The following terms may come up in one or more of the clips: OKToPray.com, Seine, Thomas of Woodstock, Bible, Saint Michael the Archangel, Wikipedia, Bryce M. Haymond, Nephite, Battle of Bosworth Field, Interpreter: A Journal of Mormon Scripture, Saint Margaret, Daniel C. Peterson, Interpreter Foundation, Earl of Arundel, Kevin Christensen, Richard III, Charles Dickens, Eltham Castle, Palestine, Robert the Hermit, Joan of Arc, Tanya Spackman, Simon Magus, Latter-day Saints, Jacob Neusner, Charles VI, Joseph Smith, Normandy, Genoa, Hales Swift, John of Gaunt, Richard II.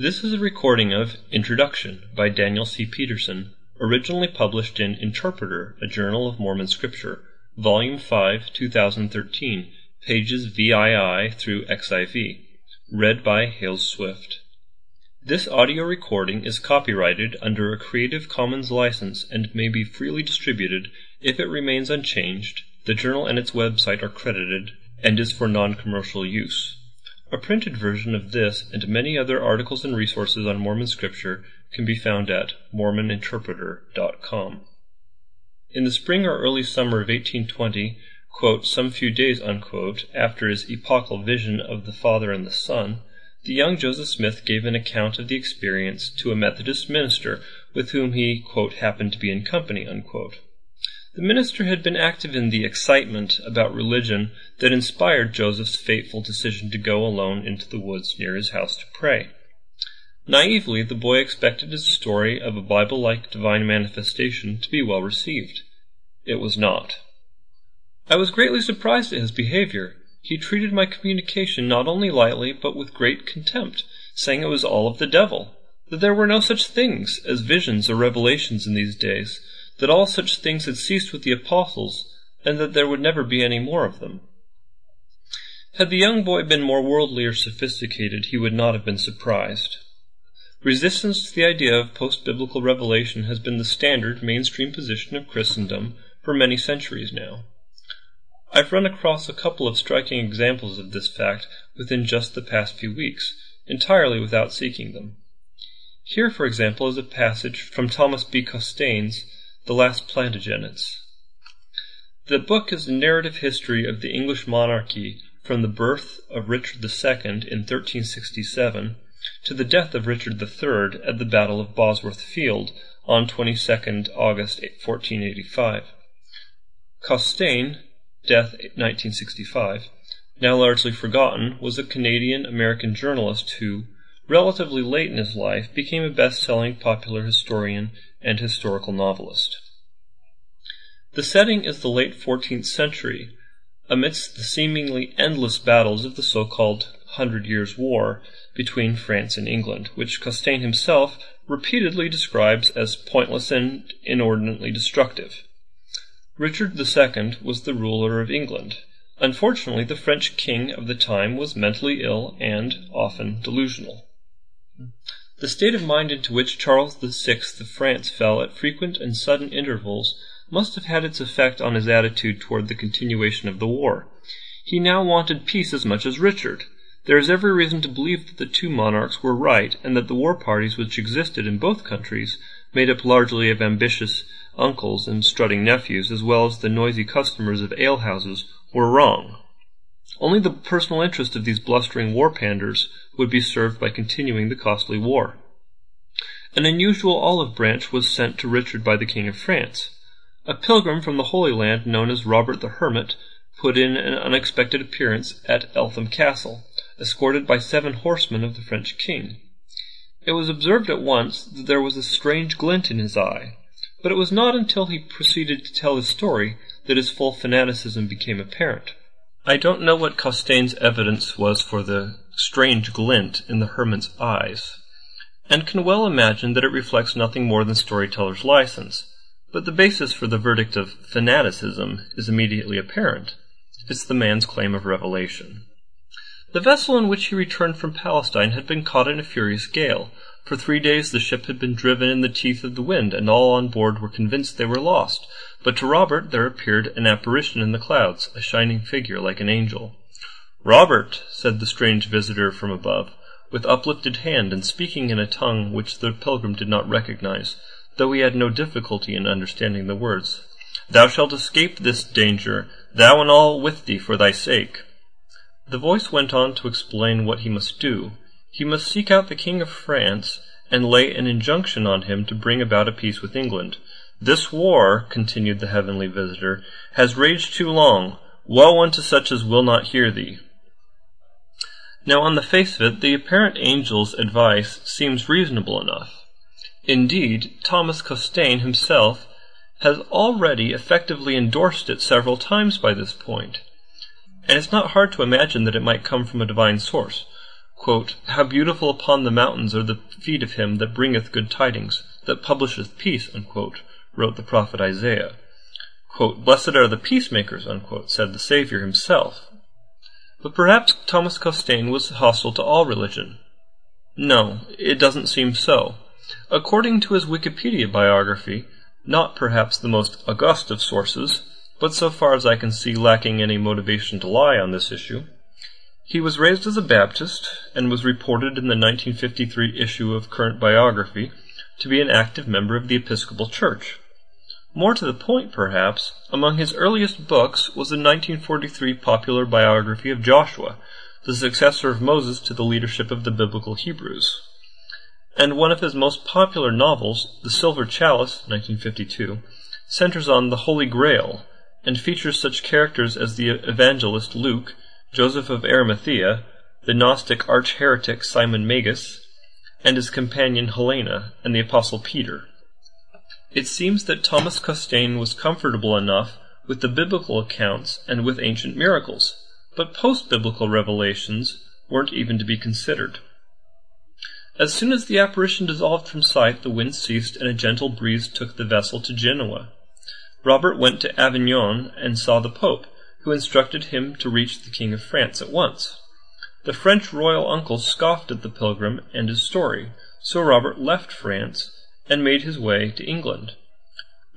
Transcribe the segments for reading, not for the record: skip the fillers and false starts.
This is a recording of Introduction by Daniel C. Peterson, originally published in Interpreter: A Journal of Mormon Scripture, Volume 5, 2013, pages VII through XIV, read by Hales Swift. This audio recording is copyrighted under a Creative Commons license and may be freely distributed. If it remains unchanged, the journal and its website are credited and is for non-commercial use. A printed version of this and many other articles and resources on Mormon scripture can be found at mormoninterpreter.com. In the spring or early summer of 1820, quote, some few days, unquote, after his epochal vision of the Father and the Son, the young Joseph Smith gave an account of the experience to a Methodist minister with whom he, quote, happened to be in company, unquote. The minister had been active in the excitement about religion that inspired Joseph's fateful decision to go alone into the woods near his house to pray. Naively, the boy expected his story of a Bible-like divine manifestation to be well received. It was not. I was greatly surprised at his behavior. He treated my communication not only lightly, but with great contempt, saying it was all of the devil, that there were no such things as visions or revelations in these days, that all such things had ceased with the apostles, and that there would never be any more of them. Had the young boy been more worldly or sophisticated, he would not have been surprised. Resistance to the idea of post-biblical revelation has been the standard mainstream position of Christendom for many centuries now. I've run across a couple of striking examples of this fact within just the past few weeks, entirely without seeking them. Here, for example, is a passage from Thomas B. Costain's The Last Plantagenets. The book is a narrative history of the English monarchy from the birth of Richard II in 1367 to the death of Richard III at the Battle of Bosworth Field on 22 August 1485. Costain, death 1965, now largely forgotten, was a Canadian-American journalist who, relatively late in his life, became a best-selling popular historian and historical novelist. The setting is the late 14th century, amidst the seemingly endless battles of the so-called 100 Years' War between France and England, which Costain himself repeatedly describes as pointless and inordinately destructive. Richard II was the ruler of England. Unfortunately, the French king of the time was mentally ill and often delusional. The state of mind into which Charles VI of France fell at frequent and sudden intervals must have had its effect on his attitude toward the continuation of the war. He now wanted peace as much as Richard. There is every reason to believe that the two monarchs were right, and that the war parties which existed in both countries, made up largely of ambitious uncles and strutting nephews, as well as the noisy customers of alehouses, were wrong. Only the personal interest of these blustering war-panders would be served by continuing the costly war. An unusual olive branch was sent to Richard by the King of France. A pilgrim from the Holy Land known as Robert the Hermit put in an unexpected appearance at Eltham Castle, escorted by 7 horsemen of the French king. It was observed at once that there was a strange glint in his eye, but it was not until he proceeded to tell his story that his full fanaticism became apparent. I don't know what Costain's evidence was for the strange glint in the hermit's eyes, and can well imagine that it reflects nothing more than storyteller's license, but the basis for the verdict of fanaticism is immediately apparent. It's the man's claim of revelation. The vessel in which he returned from Palestine had been caught in a furious gale. For 3 days the ship had been driven in the teeth of the wind, and all on board were convinced they were lost. But to Robert there appeared an apparition in the clouds, a shining figure like an angel. "Robert," said the strange visitor from above, with uplifted hand and speaking in a tongue which the pilgrim did not recognize, though he had no difficulty in understanding the words, "thou shalt escape this danger, thou and all with thee for thy sake." The voice went on to explain what he must do. He must seek out the King of France and lay an injunction on him to bring about a peace with England. "This war," continued the heavenly visitor, "has raged too long. Woe unto such as will not hear thee." Now, on the face of it, the apparent angel's advice seems reasonable enough. Indeed, Thomas Costain himself has already effectively endorsed it several times by this point, and it's not hard to imagine that it might come from a divine source. quote, "How beautiful upon the mountains are the feet of him that bringeth good tidings, that publisheth peace," unquote, wrote the prophet Isaiah. Quote, "Blessed are the peacemakers," unquote, said the Savior himself. But perhaps Thomas Costain was hostile to all religion. No, it doesn't seem so. According to his Wikipedia biography, not perhaps the most august of sources, but so far as I can see lacking any motivation to lie on this issue, he was raised as a Baptist and was reported in the 1953 issue of Current Biography to be an active member of the Episcopal Church. More to the point, perhaps, among his earliest books was the 1943 popular biography of Joshua, the successor of Moses to the leadership of the biblical Hebrews. And one of his most popular novels, The Silver Chalice, 1952, centers on the Holy Grail and features such characters as the evangelist Luke, Joseph of Arimathea, the Gnostic arch-heretic Simon Magus, and his companion Helena and the Apostle Peter. It seems that Thomas Costain was comfortable enough with the biblical accounts and with ancient miracles, but post-biblical revelations weren't even to be considered. As soon as the apparition dissolved from sight, the wind ceased and a gentle breeze took the vessel to Genoa. Robert went to Avignon and saw the Pope, who instructed him to reach the King of France at once. The French royal uncle scoffed at the pilgrim and his story, so Robert left France and made his way to England.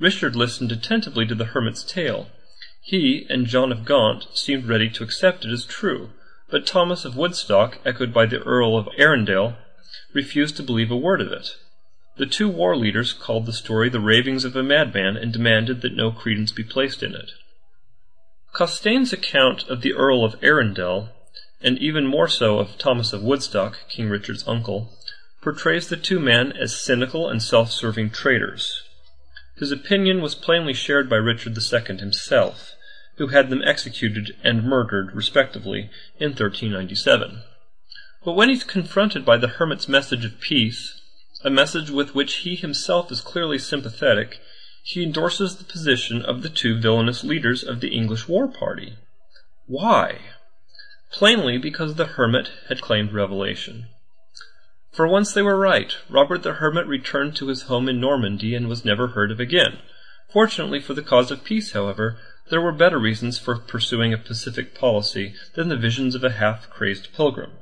Richard listened attentively to the hermit's tale. He and John of Gaunt seemed ready to accept it as true, but Thomas of Woodstock, echoed by the Earl of Arundel, refused to believe a word of it. The two war leaders called the story the ravings of a madman and demanded that no credence be placed in it. Costain's account of the Earl of Arundel, and even more so of Thomas of Woodstock, King Richard's uncle, portrays the two men as cynical and self-serving traitors. His opinion was plainly shared by Richard II himself, who had them executed and murdered, respectively, in 1397. But when he's confronted by the hermit's message of peace, a message with which he himself is clearly sympathetic, he endorses the position of the two villainous leaders of the English war party. Why? Plainly because the hermit had claimed revelation. For once they were right. Robert the Hermit returned to his home in Normandy and was never heard of again. Fortunately for the cause of peace, however, there were better reasons for pursuing a pacific policy than the visions of a half-crazed pilgrim.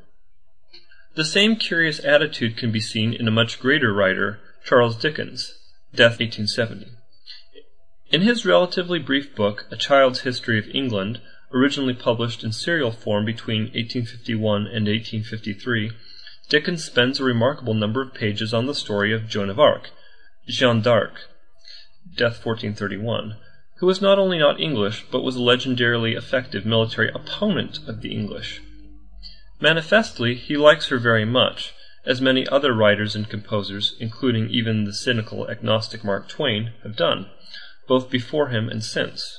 The same curious attitude can be seen in a much greater writer, Charles Dickens, death 1870. In his relatively brief book, A Child's History of England, originally published in serial form between 1851 and 1853, Dickens spends a remarkable number of pages on the story of Joan of Arc, Jeanne d'Arc, death 1431, who was not only not English, but was a legendarily effective military opponent of the English. Manifestly, he likes her very much, as many other writers and composers, including even the cynical agnostic Mark Twain, have done, both before him and since.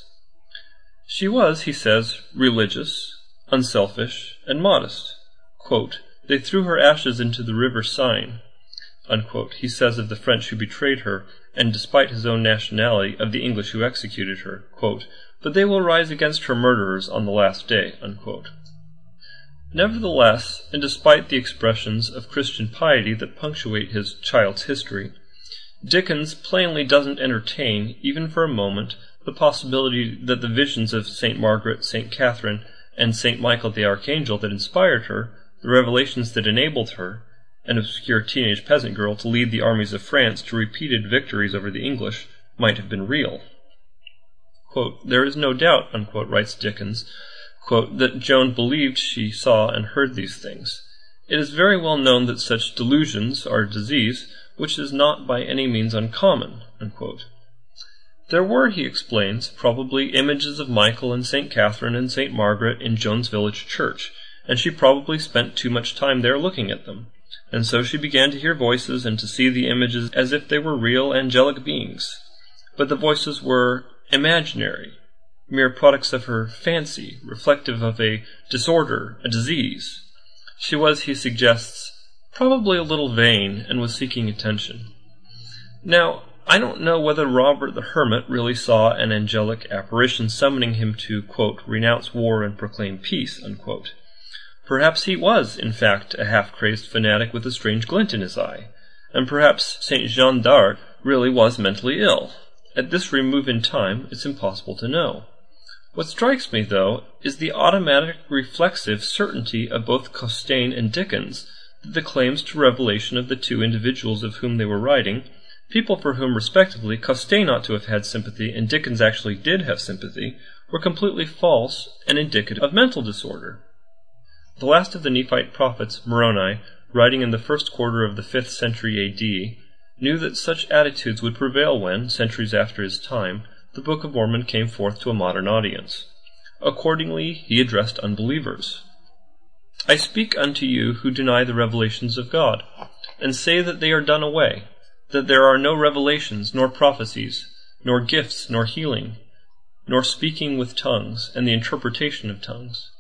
She was, he says, religious, unselfish, and modest. Quote, "They threw her ashes into the river Seine," unquote, he says of the French who betrayed her, and despite his own nationality, of the English who executed her, quote, "But they will rise against her murderers on the last day," unquote. Nevertheless, and despite the expressions of Christian piety that punctuate his Child's History, Dickens plainly doesn't entertain, even for a moment, the possibility that the visions of Saint Margaret, Saint Catherine, and Saint Michael the Archangel that inspired her, the revelations that enabled her, an obscure teenage peasant girl, to lead the armies of France to repeated victories over the English, might have been real. Quote, "There is no doubt," unquote, writes Dickens, quote, "that Joan believed she saw and heard these things. It is very well known that such delusions are a disease which is not by any means uncommon," unquote. There were, he explains, probably images of Michael and St. Catherine and St. Margaret in Joan's village church, and she probably spent too much time there looking at them, and so she began to hear voices and to see the images as if they were real angelic beings. But the voices were imaginary, mere products of her fancy, reflective of a disorder, a disease. She was, he suggests, probably a little vain and was seeking attention. Now, I don't know whether Robert the Hermit really saw an angelic apparition summoning him to, quote, "renounce war and proclaim peace," unquote. Perhaps he was, in fact, a half-crazed fanatic with a strange glint in his eye, and perhaps Saint Jean d'Arc really was mentally ill. At this remove in time, it's impossible to know. What strikes me, though, is the automatic reflexive certainty of both Costain and Dickens that the claims to revelation of the two individuals of whom they were writing, people for whom, respectively, Costain ought to have had sympathy and Dickens actually did have sympathy, were completely false and indicative of mental disorder. The last of the Nephite prophets, Moroni, writing in the first quarter of the 5th century A.D., knew that such attitudes would prevail when, centuries after his time, the Book of Mormon came forth to a modern audience. Accordingly, he addressed unbelievers. "I speak unto you who deny the revelations of God, and say that they are done away, that there are no revelations, nor prophecies, nor gifts, nor healing, nor speaking with tongues, and the interpretation of tongues.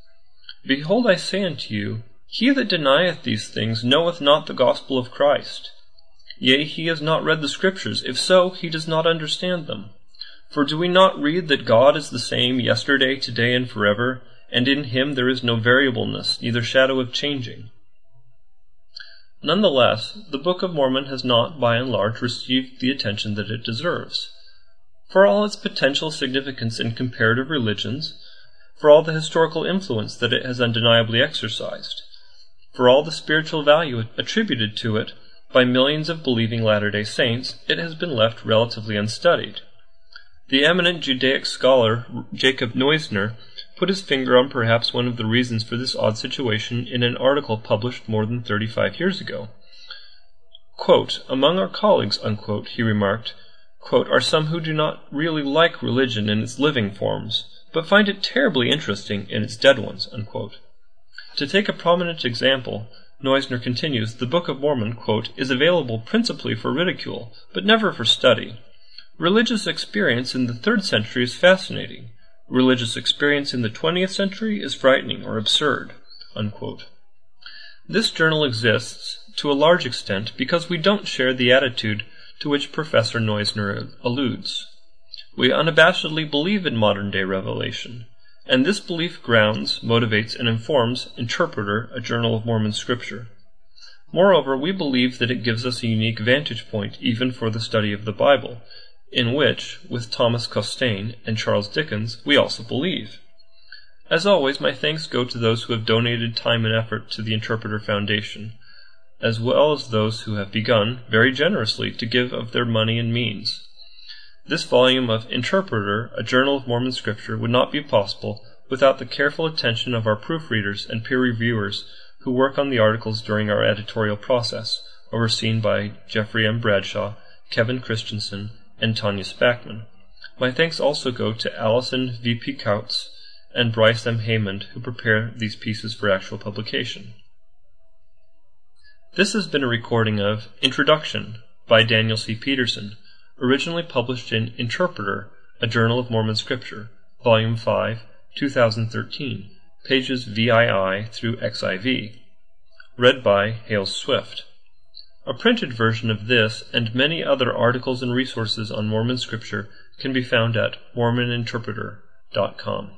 Behold, I say unto you, he that denieth these things knoweth not the gospel of Christ. Yea, he has not read the Scriptures, if so, he does not understand them. For do we not read that God is the same yesterday, today, and forever, and in him there is no variableness, neither shadow of changing?" Nonetheless, the Book of Mormon has not, by and large, received the attention that it deserves. For all its potential significance in comparative religions, for all the historical influence that it has undeniably exercised, for all the spiritual value attributed to it by millions of believing Latter-day Saints, it has been left relatively unstudied. The eminent Judaic scholar Jacob Neusner put his finger on perhaps one of the reasons for this odd situation in an article published more than 35 years ago. Quote, "Among our colleagues," unquote, he remarked, quote, "are some who do not really like religion in its living forms, but find it terribly interesting in its dead ones," unquote. To take a prominent example, Neusner continues, "The Book of Mormon," quote, "is available principally for ridicule, but never for study. Religious experience in the 3rd century is fascinating. Religious experience in the 20th century is frightening or absurd," unquote. This journal exists, to a large extent, because we don't share the attitude to which Professor Neusner alludes. We unabashedly believe in modern-day revelation, and this belief grounds, motivates, and informs Interpreter, a Journal of Mormon Scripture. Moreover, we believe that it gives us a unique vantage point even for the study of the Bible, in which, with Thomas Costain and Charles Dickens, we also believe. As always, my thanks go to those who have donated time and effort to the Interpreter Foundation, as well as those who have begun, very generously, to give of their money and means. This volume of Interpreter, a Journal of Mormon Scripture, would not be possible without the careful attention of our proofreaders and peer reviewers who work on the articles during our editorial process, overseen by Jeffrey M. Bradshaw, Kevin Christensen, and Tanya Spackman. My thanks also go to Allison V. P. Kautz and Bryce M. Haymond, who prepare these pieces for actual publication. This has been a recording of Introduction by Daniel C. Peterson, originally published in Interpreter, a Journal of Mormon Scripture, Volume 5, 2013, pages VII through XIV, read by Hales Swift. A printed version of this and many other articles and resources on Mormon Scripture can be found at mormoninterpreter.com.